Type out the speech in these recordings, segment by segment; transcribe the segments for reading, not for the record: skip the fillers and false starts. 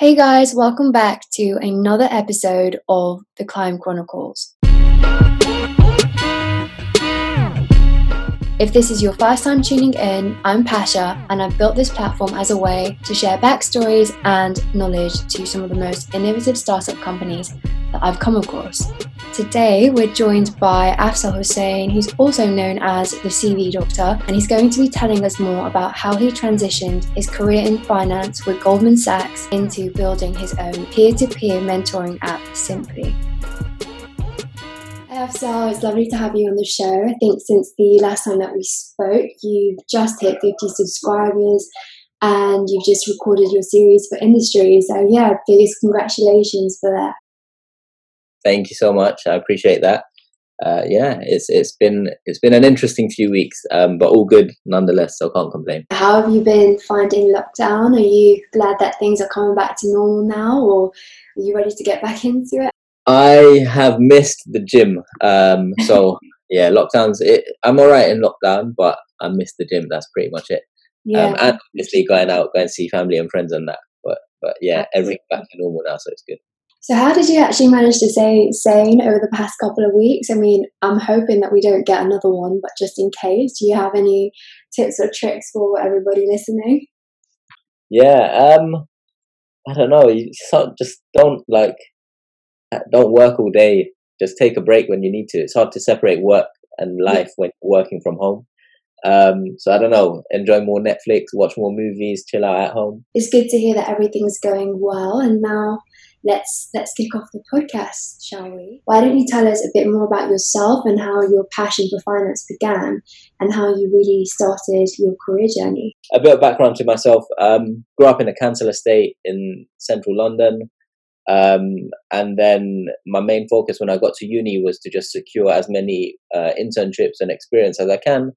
Hey guys, welcome back to another episode of The Climb Chronicles. If this is your first time tuning in, I'm Pasha and I've built this platform as a way to share backstories and knowledge to some of the most innovative startup companies that I've come across. Today we're joined by Afzal Hussein, who's also known as the CV Doctor, and he's going to be telling us more about how he transitioned his career in finance with Goldman Sachs into building his own peer-to-peer mentoring app, Simpley. Hey Afzal, it's lovely to have you on the show. I think since the last time that we spoke, you've just hit 50 subscribers and you've just recorded your series for industry. So yeah, biggest congratulations for that. Thank you so much. I appreciate that. It's been an interesting few weeks, but all good nonetheless, so can't complain. How have you been finding lockdown? Are you glad that things are coming back to normal now, or are you ready to get back into it? I have missed the gym. So yeah, I'm all right in lockdown, but I missed the gym. That's pretty much it. Yeah. And obviously going to see family and friends and that. But yeah, everything's back to normal now, so it's good. So how did you actually manage to stay sane over the past couple of weeks? I mean, I'm hoping that we don't get another one, but just in case, do you have any tips or tricks for everybody listening? Yeah, I don't know. You just don't work all day. Just take a break when you need to. It's hard to separate work and life when working from home. So I don't know, enjoy more Netflix, watch more movies, chill out at home. It's good to hear that everything's going well. And now let's kick off the podcast, shall we? Why don't you tell us a bit more about yourself and how your passion for finance began and how you really started your career journey? A bit of background to myself. Grew up in a council estate in central London. And then my main focus when I got to uni was to just secure as many internships and experience as I can,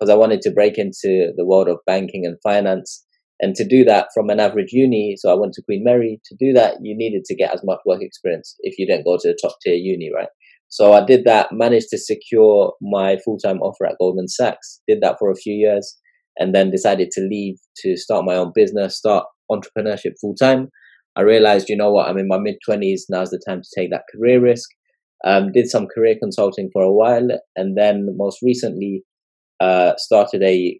because I wanted to break into the world of banking and finance. And to do that from an average uni, so I went to Queen Mary, to do that, you needed to get as much work experience if you didn't go to the top tier uni, right? So I did that, managed to secure my full-time offer at Goldman Sachs, did that for a few years, and then decided to leave to start my own business, start entrepreneurship full-time. I realized, you know what, I'm in my mid-20s, now's the time to take that career risk. Did some career consulting for a while, and then most recently, started a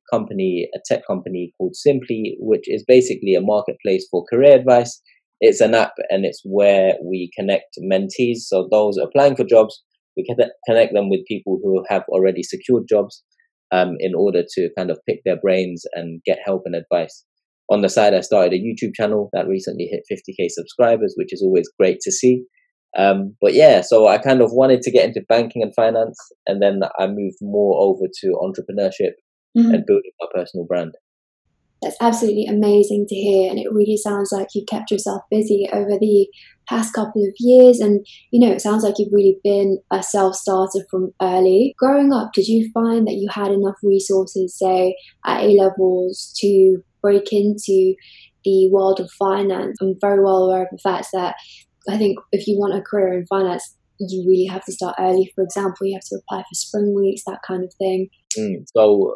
tech company called Simpley, which is basically a marketplace for career advice. It's an app and it's where we connect mentees. So those applying for jobs, we can connect them with people who have already secured jobs in order to kind of pick their brains and get help and advice. On the side, I started a YouTube channel that recently hit 50k subscribers, which is always great to see. But yeah, so I kind of wanted to get into banking and finance, and then I moved more over to entrepreneurship and building my personal brand. That's absolutely amazing to hear, and it really sounds like you kept yourself busy over the past couple of years, and you know, it sounds like you've really been a self-starter from early. Growing up, did you find that you had enough resources, say, at A-levels to break into the world of finance? I'm very well aware of the fact that I think if you want a career in finance, you really have to start early. For example, you have to apply for spring weeks, that kind of thing. So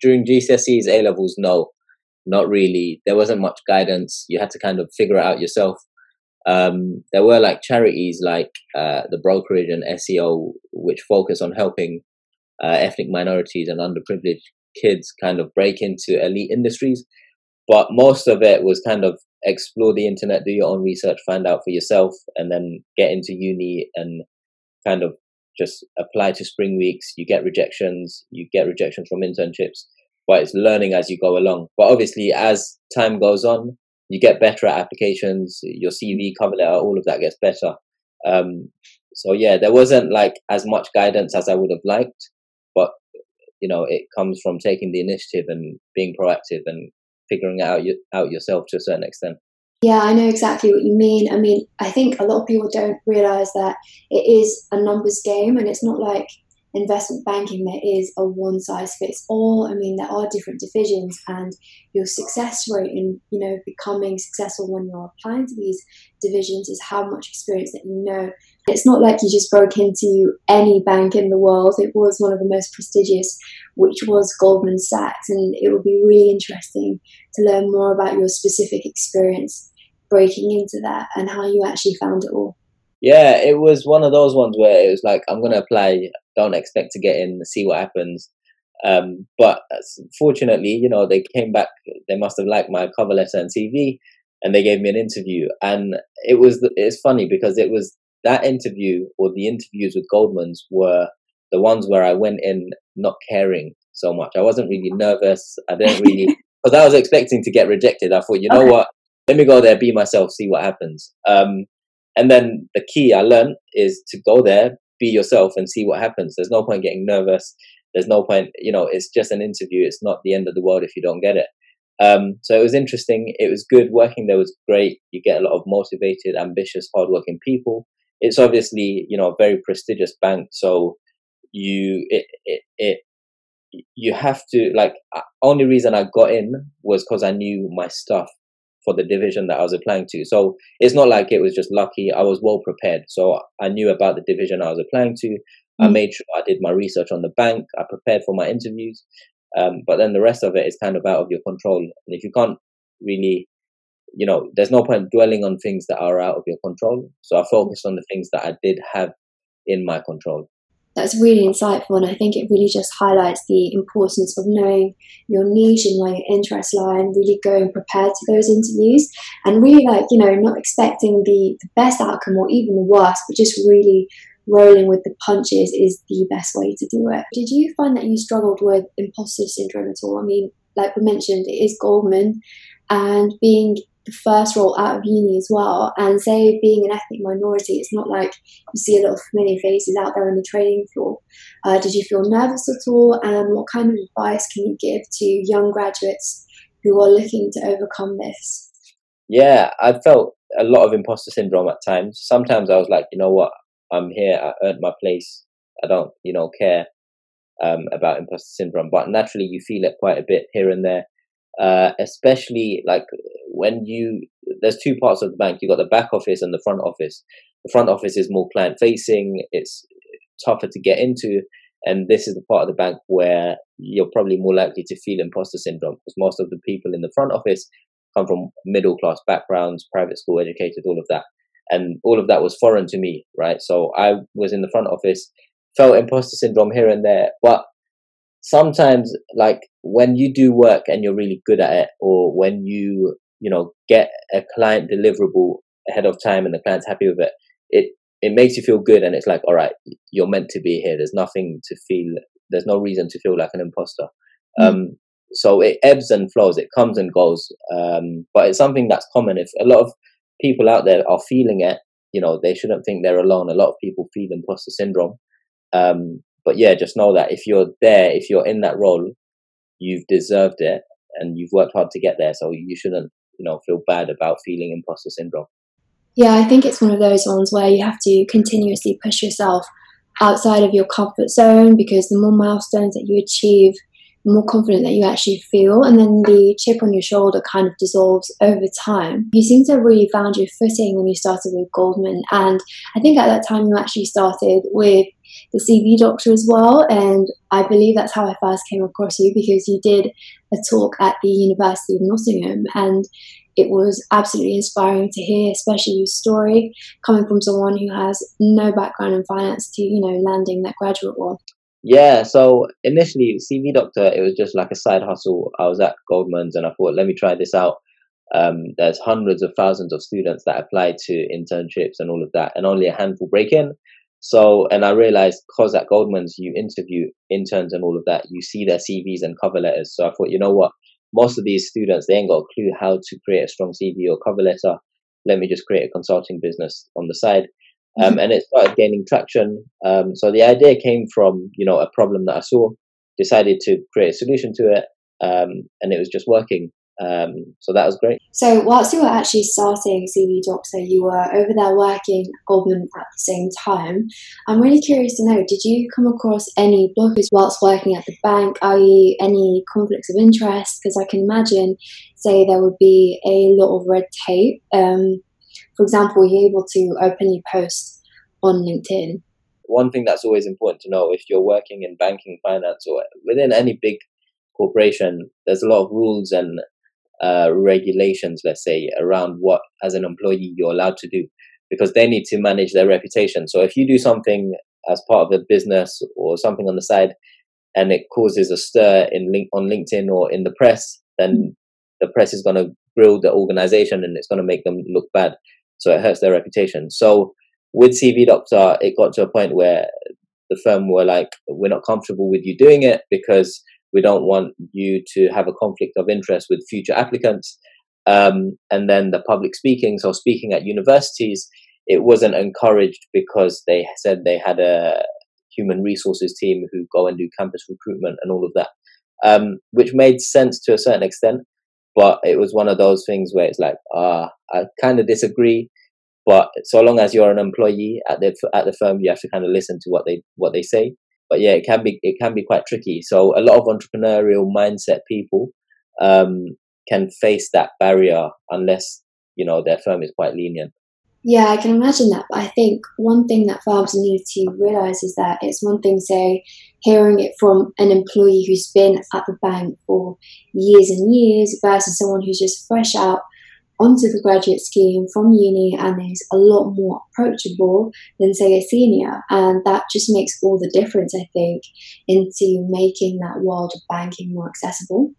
during GCSEs, A-levels, no, not really. There wasn't much guidance. You had to kind of figure it out yourself. There were charities like the brokerage and SEO, which focus on helping ethnic minorities and underprivileged kids kind of break into elite industries. But most of it was kind of explore the internet, do your own research, find out for yourself, and then get into uni and kind of just apply to spring weeks. You get rejections from internships, but it's learning as you go along. But obviously, as time goes on, you get better at applications, your CV, cover letter, all of that gets better. So yeah, there wasn't as much guidance as I would have liked, but you know, it comes from taking the initiative and being proactive and figuring out yourself to a certain extent. Yeah, I know exactly what you mean. I mean, I think a lot of people don't realise that it is a numbers game, and it's not like investment banking that is a one-size-fits-all. I mean, there are different divisions, and your success rate in, you know, becoming successful when you're applying to these divisions is how much experience that you know. It's not like you just broke into any bank in the world. It was one of the most prestigious, which was Goldman Sachs, and it would be really interesting to learn more about your specific experience breaking into that and how you actually found it all? Yeah, it was one of those ones where it was like, I'm going to apply, don't expect to get in, see what happens. But fortunately, you know, they came back, they must have liked my cover letter and CV, and they gave me an interview. And it was, it's funny because it was that interview, or the interviews with Goldman's, were the ones where I went in not caring so much. I wasn't really nervous. I didn't really, because I was expecting to get rejected. I thought, you know what, let me go there, be myself, see what happens. And then the key I learned is to go there, be yourself and see what happens. There's no point getting nervous. There's no point, you know, it's just an interview. It's not the end of the world if you don't get it. So it was interesting. It was good. Working there was great. You get a lot of motivated, ambitious, hardworking people. It's obviously, you know, a very prestigious bank. So you have to, like, only reason I got in was because I knew my stuff for the division that I was applying to. So it's not like it was just lucky. I was well prepared. So I knew about the division I was applying to. I made sure I did my research on the bank. I prepared for my interviews. But then the rest of it is kind of out of your control. And if you can't really, you know, there's no point dwelling on things that are out of your control. So I focused on the things that I did have in my control. That's really insightful. And I think it really just highlights the importance of knowing your niche and where your interests lie, and really going prepared to those interviews, and really, like, you know, not expecting the best outcome or even the worst, but just really rolling with the punches is the best way to do it. Did you find that you struggled with imposter syndrome at all? I mean, like we mentioned, it is Goldman, and being the first role out of uni as well, and say being an ethnic minority, it's not like you see a lot of familiar faces out there on the training floor. Did you feel nervous at all, and what kind of advice can you give to young graduates who are looking to overcome this? Yeah, I felt a lot of imposter syndrome at times. Sometimes I was like, you know what, I'm here, I earned my place, I don't, you know, care about imposter syndrome. But naturally you feel it quite a bit here and there, especially like when you, there's two parts of the bank. You've got the back office and the front office. The front office is more client facing, it's tougher to get into, and this is the part of the bank where you're probably more likely to feel imposter syndrome, because most of the people in the front office come from middle class backgrounds, private school educated, all of that. And all of that was foreign to me, right? So I was in the front office, felt imposter syndrome here and there. But sometimes, like, when you do work and you're really good at it, or when you, you know, get a client deliverable ahead of time and the client's happy with it, it makes you feel good. And it's like, all right, you're meant to be here. There's nothing to feel, there's no reason to feel like an imposter. So it ebbs and flows, it comes and goes. But it's something that's common. If a lot of people out there are feeling it, you know, they shouldn't think they're alone. A lot of people feel imposter syndrome. But yeah, just know that if you're there, if you're in that role, you've deserved it and you've worked hard to get there. So you shouldn't, you know, feel bad about feeling imposter syndrome. Yeah, I think it's one of those ones where you have to continuously push yourself outside of your comfort zone, because the more milestones that you achieve, more confident that you actually feel, and then the chip on your shoulder kind of dissolves over time. You seem to have really found your footing when you started with Goldman, and I think at that time you actually started with the CV Doctor as well, and I believe that's how I first came across you, because you did a talk at the University of Nottingham, and it was absolutely inspiring to hear, especially your story, coming from someone who has no background in finance to, you know, landing that graduate role. Yeah, so initially CV Doctor, it was just like a side hustle. I was at Goldman's and I thought, let me try this out. There's hundreds of thousands of students that apply to internships and all of that, and only a handful break in. So, and I realized, because at Goldman's you interview interns and all of that, you see their CVs and cover letters. So I thought, you know what, most of these students, they ain't got a clue how to create a strong CV or cover letter. Let me just create a consulting business on the side. And it started gaining traction. So the idea came from, you know, a problem that I saw, decided to create a solution to it, and it was just working. So that was great. So whilst you were actually starting CV Doctor, you were over there working at Goldman at the same time. I'm really curious to know, did you come across any blockers whilst working at the bank, i.e. any conflicts of interest? Because I can imagine, say, there would be a lot of red tape. For example, you're able to openly post on LinkedIn. One thing that's always important to know, if you're working in banking, finance, or within any big corporation, there's a lot of rules and regulations, let's say, around what as an employee you're allowed to do, because they need to manage their reputation. So if you do something as part of a business or something on the side and it causes a stir on LinkedIn or in the press, then the press is going to grill the organization and it's going to make them look bad. So it hurts their reputation. So with CV Doctor, it got to a point where the firm were like, we're not comfortable with you doing it because we don't want you to have a conflict of interest with future applicants. And then the public speaking, so speaking at universities, it wasn't encouraged because they said they had a human resources team who go and do campus recruitment and all of that, which made sense to a certain extent. But it was one of those things where it's like, I kind of disagree. But so long as you're an employee at the firm, you have to kind of listen to what they say. But yeah, it can be quite tricky. So a lot of entrepreneurial mindset people can face that barrier unless, you know, their firm is quite lenient. Yeah, I can imagine that. But I think one thing that firms need to realise is that it's one thing, say, hearing it from an employee who's been at the bank for years and years versus someone who's just fresh out onto the graduate scheme from uni and is a lot more approachable than, say, a senior. And that just makes all the difference, I think, into making that world of banking more accessible.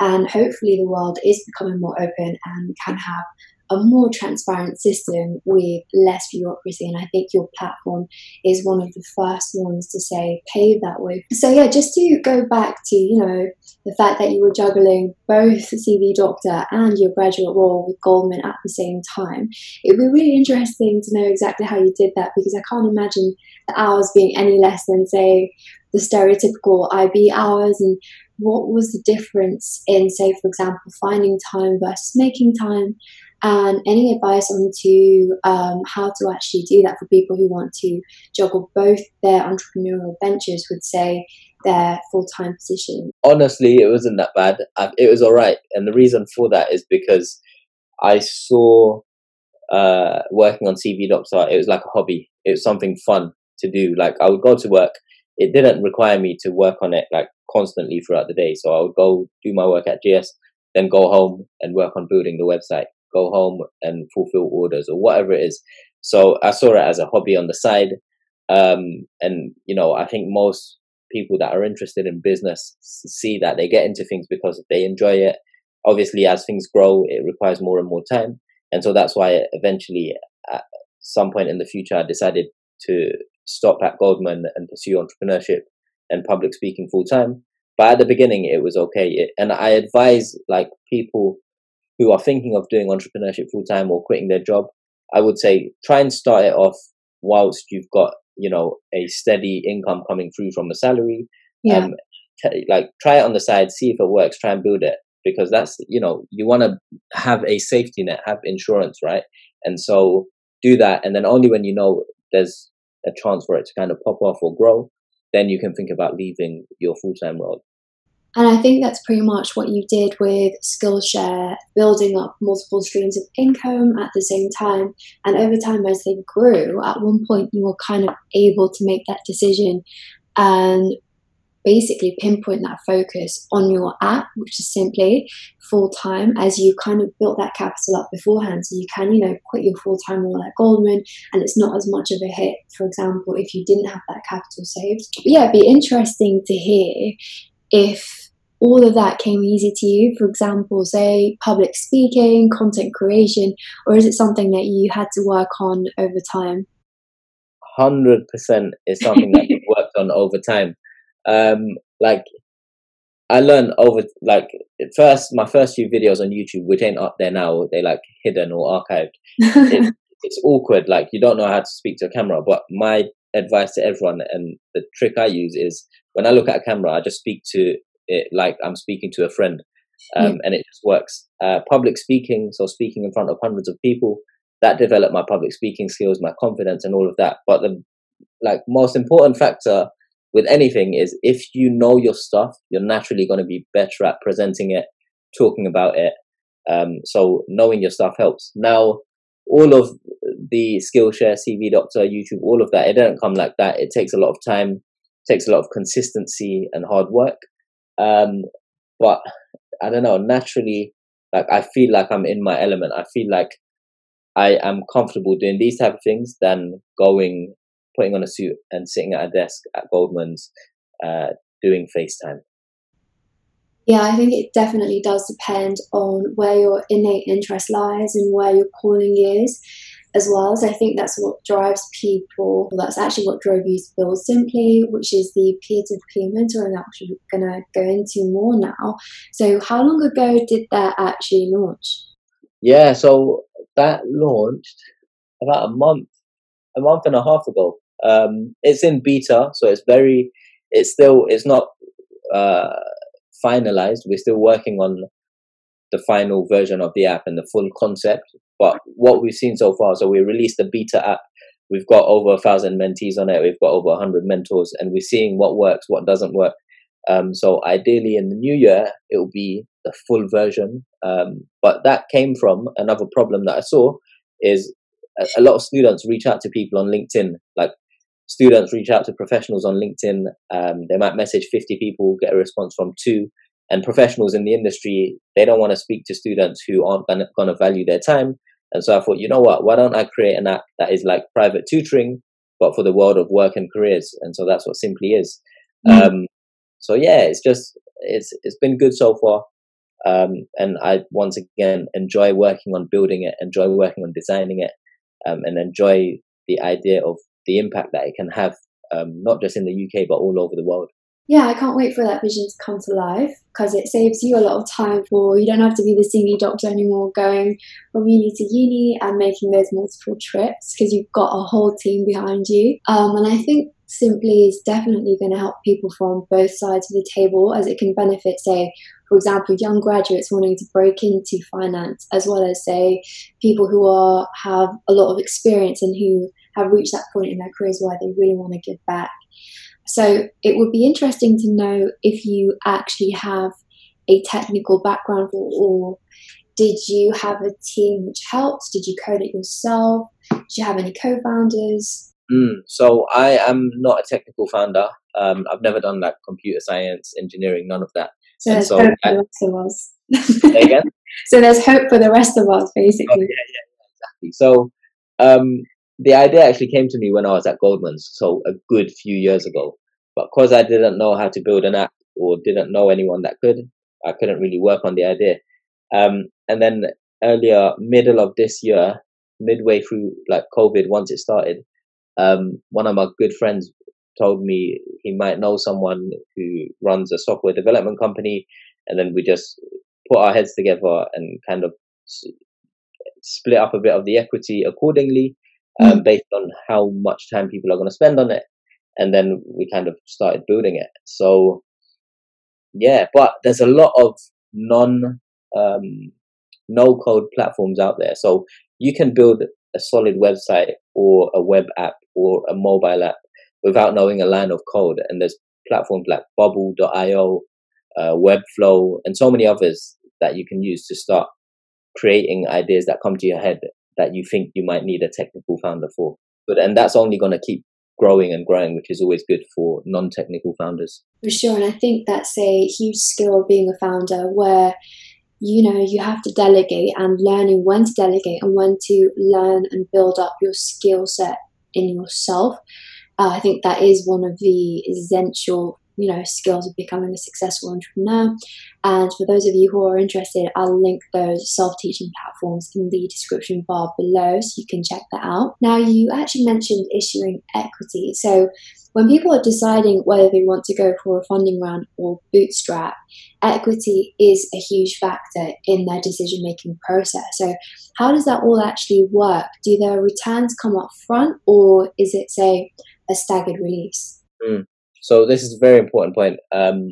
And hopefully the world is becoming more open and we can have a more transparent system with less bureaucracy, and I think your platform is one of the first ones to, say, pave that way. So yeah, just to go back to, you know, the fact that you were juggling both the CV Doctor and your graduate role with Goldman at the same time, it would be really interesting to know exactly how you did that, because I can't imagine the hours being any less than, say, the stereotypical IB hours. And what was the difference in, say, for example, finding time versus making time? And any advice on to how to actually do that for people who want to juggle both their entrepreneurial ventures with, say, their full-time position? Honestly, it wasn't that bad. It was all right. And the reason for that is because I saw working on CV Doctor, it was like a hobby. It was something fun to do. Like, I would go to work. It didn't require me to work on it like constantly throughout the day. So I would go do my work at GS, then go home and work on building the website, go home and fulfill orders or whatever it is. So I saw it as a hobby on the side. And, you know, I think most people that are interested in business see that they get into things because they enjoy it. Obviously, as things grow, it requires more and more time. And so that's why eventually at some point in the future, I decided to stop at Goldman and pursue entrepreneurship and public speaking full time. But at the beginning, it was okay. And I advise like people who are thinking of doing entrepreneurship full-time or quitting their job, I would say try and start it off whilst you've got, you know, a steady income coming through from a salary. Yeah. Like try it on the side, see if it works, try and build it, because that's, you know, you want to have a safety net, have insurance, right? And so do that. And then only when you know there's a chance for it to kind of pop off or grow, then you can think about leaving your full-time role. And I think that's pretty much what you did with Skillshare, building up multiple streams of income at the same time. And over time, as they grew, at one point, you were kind of able to make that decision and basically pinpoint that focus on your app, which is Simpley, full-time, as you kind of built that capital up beforehand. So you can, you know, quit your full-time role at Goldman and it's not as much of a hit, for example, if you didn't have that capital saved. But yeah, it'd be interesting to hear if all of that came easy to you, for example, say public speaking, content creation, or is it something that you had to work on over time? 100% is something that you've worked on over time. Like I learned my first few videos on YouTube, which ain't up there now, they're like hidden or archived. It's awkward. Like you don't know how to speak to a camera, but my advice to everyone and the trick I use is when I look at a camera, I just speak to it like I'm speaking to a friend, and it just works. Public speaking, so speaking in front of hundreds of people, that developed my public speaking skills, my confidence, and all of that. But the most important factor with anything is if you know your stuff, you're naturally going to be better at presenting it, talking about it. So knowing your stuff helps. Now, all of the Skillshare, CV Doctor, YouTube, all of that, it didn't come like that. It takes a lot of time, takes a lot of consistency and hard work. But I don't know, naturally, Like, I feel like I'm in my element. I feel like I am comfortable doing these type of things than going, putting on a suit and sitting at a desk at Goldman's, doing FaceTime. Yeah, I think it definitely does depend on where your innate interest lies and where your calling is as well. So I think that's what drives people. That's actually what drove you to build Simpley, which is the peer-to-peer mentoring that we're going to go into more now. So how long ago did that actually launch? Yeah, so that launched about a month and a half ago. It's in beta, so it's not... finalized. We're still working on the final version of the app and the full concept, but what we've seen so far, so we released the beta app, we've got over 1,000 mentees on it, we've got over 100 mentors, and we're seeing what works, what doesn't work. So ideally in the new year it will be the full version, but that came from another problem that I saw is a lot of students reach out to people on LinkedIn. Like, students reach out to professionals on LinkedIn. They might message 50 people, get a response from 2. And professionals in the industry, they don't want to speak to students who aren't going to value their time. And so I thought, you know what? Why don't I create an app that is like private tutoring, but for the world of work and careers? And so that's what Simpley is. So yeah, it's been good so far. And I once again enjoy working on building it, enjoy working on designing it, and enjoy the idea of the impact that it can have, not just in the UK, but all over the world. Yeah, I can't wait for that vision to come to life, because it saves you a lot of time for, you don't have to be the CV doctor anymore, going from uni to uni and making those multiple trips, because you've got a whole team behind you. And I think Simpley is definitely going to help people from both sides of the table, as it can benefit, say, for example, young graduates wanting to break into finance, as well as, say, people who have a lot of experience and who have reached that point in their careers where they really want to give back. So it would be interesting to know if you actually have a technical background, or did you have a team which helped? Did you code it yourself? Did you have any co-founders? So I am not a technical founder. I've never done like computer science, engineering, none of that. So there's hope for the rest of us. Again? So there's hope for the rest of us, basically. Oh, yeah, exactly. So the idea actually came to me when I was at Goldman's, so a good few years ago. But because I didn't know how to build an app or didn't know anyone that could, I couldn't really work on the idea. And then middle of this year, midway through like COVID, once it started, one of my good friends told me he might know someone who runs a software development company. And then we just put our heads together and kind of split up a bit of the equity accordingly. Based on how much time people are going to spend on it. And then we kind of started building it. So, yeah, but there's a lot of no-code platforms out there. So you can build a solid website or a web app or a mobile app without knowing a line of code. And there's platforms like Bubble.io, Webflow, and so many others that you can use to start creating ideas that come to your head that you think you might need a technical founder for. And that's only going to keep growing and growing, which is always good for non-technical founders. For sure, and I think that's a huge skill of being a founder, where you have to delegate, and learning when to delegate and when to learn and build up your skill set in yourself. I think that is one of the essential skills of becoming a successful entrepreneur. And for those of you who are interested, I'll link those self-teaching platforms in the description bar below, so you can check that out. Now, you actually mentioned issuing equity. So when people are deciding whether they want to go for a funding round or bootstrap, equity is a huge factor in their decision-making process. So how does that all actually work? Do their returns come up front, or is it, say, a staggered release? So this is a very important point.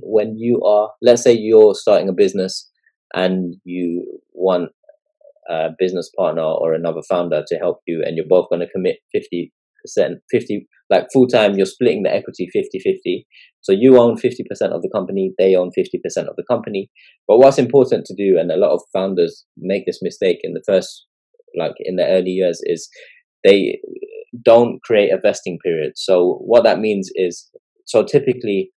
When you are, let's say you're starting a business and you want a business partner or another founder to help you, and you're both going to commit 50%, like full time, you're splitting the equity 50-50. So you own 50% of the company, they own 50% of the company. But what's important to do, and a lot of founders make this mistake in the early years, is they don't create a vesting period. So what that means is, so typically,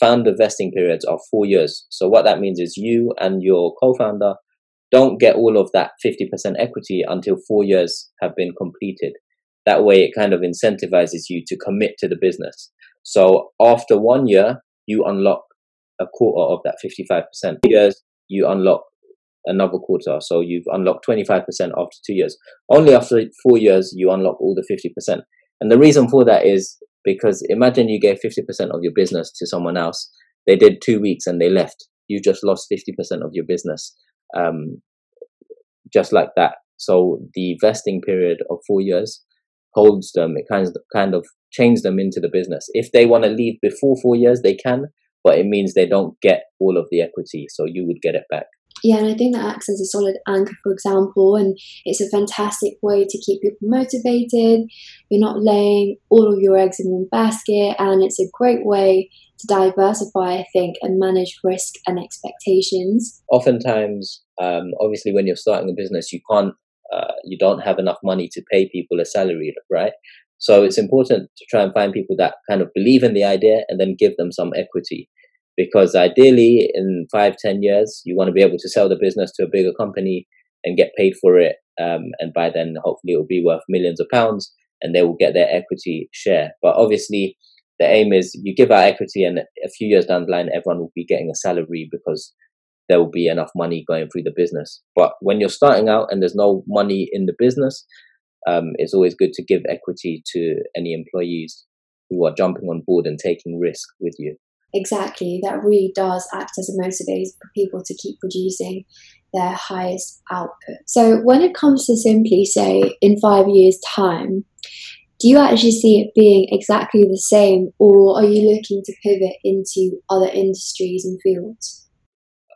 founder vesting periods are 4 years. So what that means is you and your co-founder don't get all of that 50% equity until 4 years have been completed. That way, it kind of incentivizes you to commit to the business. So after 1 year, you unlock a quarter of that 55%. 2 years, you unlock another quarter. So you've unlocked 25% after 2 years. Only after 4 years, you unlock all the 50%. And the reason for that is because imagine you gave 50% of your business to someone else. They did 2 weeks and they left. You just lost 50% of your business, just like that. So the vesting period of 4 years holds them. It kind of chains them into the business. If they want to leave before 4 years, they can, but it means they don't get all of the equity. So you would get it back. Yeah, and I think that acts as a solid anchor, for example, and it's a fantastic way to keep people motivated. You're not laying all of your eggs in one basket, and it's a great way to diversify, I think, and manage risk and expectations. Oftentimes, obviously, when you're starting a business, you don't have enough money to pay people a salary, right? So it's important to try and find people that kind of believe in the idea and then give them some equity. Because ideally, in 5-10 years, you want to be able to sell the business to a bigger company and get paid for it. And by then, hopefully, it will be worth millions of pounds and they will get their equity share. But obviously, the aim is you give out equity and a few years down the line, everyone will be getting a salary because there will be enough money going through the business. But when you're starting out and there's no money in the business, it's always good to give equity to any employees who are jumping on board and taking risk with you. Exactly, that really does act as a motivator for people to keep producing their highest output. So when it comes to Simpley, say, in 5 years' time, do you actually see it being exactly the same, or are you looking to pivot into other industries and fields?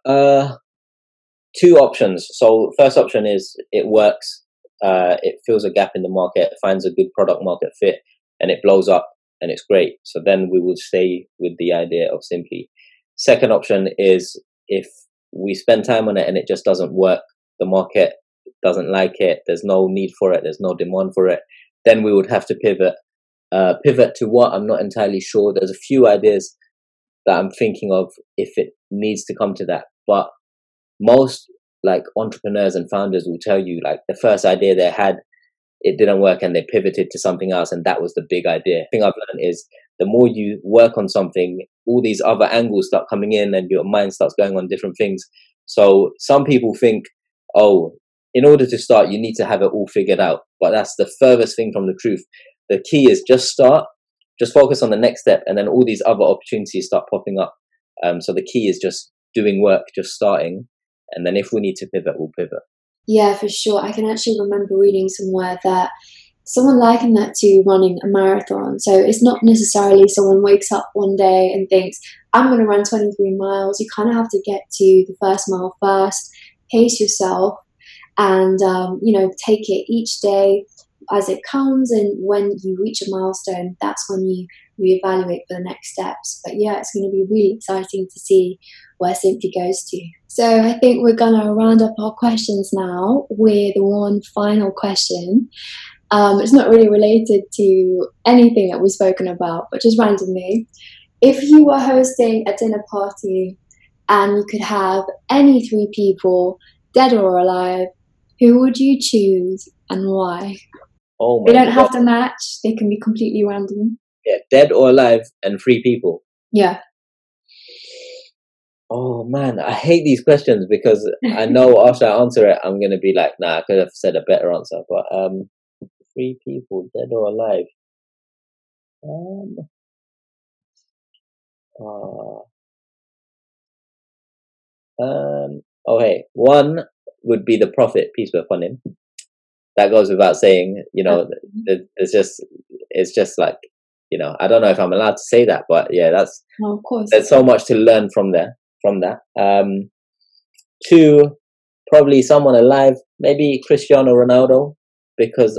Two options. So first option is it works, it fills a gap in the market, finds a good product market fit, and it blows up. And it's great. So then we would stay with the idea of Simpley. Second option is if we spend time on it and it just doesn't work, the market doesn't like it, there's no need for it, there's no demand for it, then we would have to pivot. Pivot to what? I'm not entirely sure. There's a few ideas that I'm thinking of if it needs to come to that. But most like entrepreneurs and founders will tell you like the first idea they had, it didn't work and they pivoted to something else, and that was the big idea. The thing I've learned is the more you work on something, all these other angles start coming in and your mind starts going on different things. So some people think, oh, in order to start, you need to have it all figured out. But that's the furthest thing from the truth. The key is just start, just focus on the next step, and then all these other opportunities start popping up. So the key is just doing work, just starting. And then if we need to pivot, we'll pivot. Yeah, for sure. I can actually remember reading somewhere that someone likened that to running a marathon. So it's not necessarily someone wakes up one day and thinks, I'm going to run 23 miles. You kind of have to get to the first mile first, pace yourself and, take it each day as it comes. And when you reach a milestone, that's when you reevaluate for the next steps. But yeah, it's going to be really exciting to see where Simpley goes to. So I think we're going to round up our questions now with one final question. It's not really related to anything that we've spoken about, but just randomly. If you were hosting a dinner party and you could have any three people, dead or alive, who would you choose and why? Oh my God. They don't have to match. They can be completely random. Yeah, dead or alive and three people. Yeah. Oh man, I hate these questions because I know after I answer it, I'm going to be like, nah, I could have said a better answer. But three people, dead or alive. One would be the Prophet, peace be upon him. That goes without saying, I don't know if I'm allowed to say that, but yeah, that's, well, of course, there's so much to learn from there. From that, two, probably someone alive, maybe Cristiano Ronaldo, because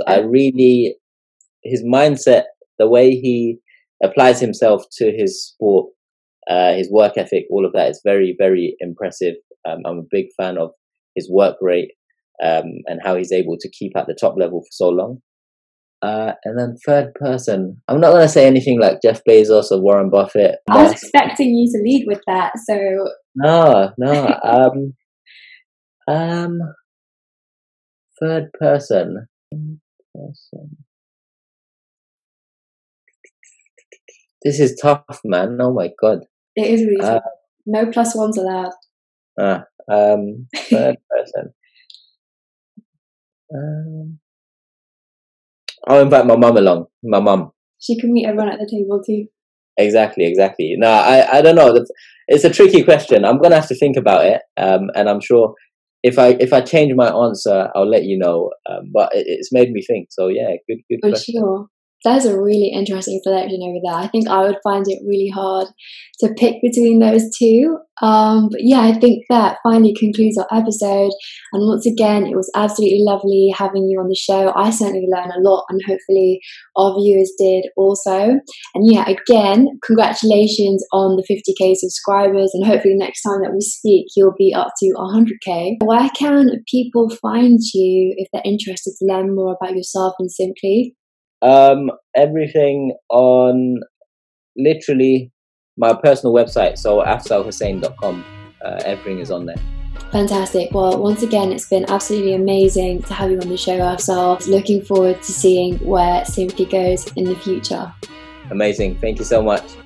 his mindset, the way he applies himself to his sport, his work ethic, all of that is very, very impressive. I'm a big fan of his work rate and how he's able to keep at the top level for so long. And then third person, I'm not going to say anything like Jeff Bezos or Warren Buffett. I was expecting you to lead with that, so... No. Third person. This is tough, man. Oh my god. It is really tough. No plus ones allowed. Third person. I'll invite my mum along. My mum. She can meet everyone at the table too. Exactly. No, I don't know. It's a tricky question. I'm gonna have to think about it. And I'm sure if I change my answer, I'll let you know. But it's made me think. So yeah, good question. Sure. That's a really interesting selection over there. I think I would find it really hard to pick between those two. But yeah, I think that finally concludes our episode. And once again, it was absolutely lovely having you on the show. I certainly learned a lot, and hopefully our viewers did also. And yeah, again, congratulations on the 50k subscribers. And hopefully next time that we speak, you'll be up to 100k. Where can people find you if they're interested to learn more about yourself and Simpley? Everything on literally my personal website, so afzalhussein.com. Everything is on there. Fantastic. Well, once again, it's been absolutely amazing to have you on the show, Afzal. Looking forward to seeing where Simpley goes in the future. Amazing. Thank you so much.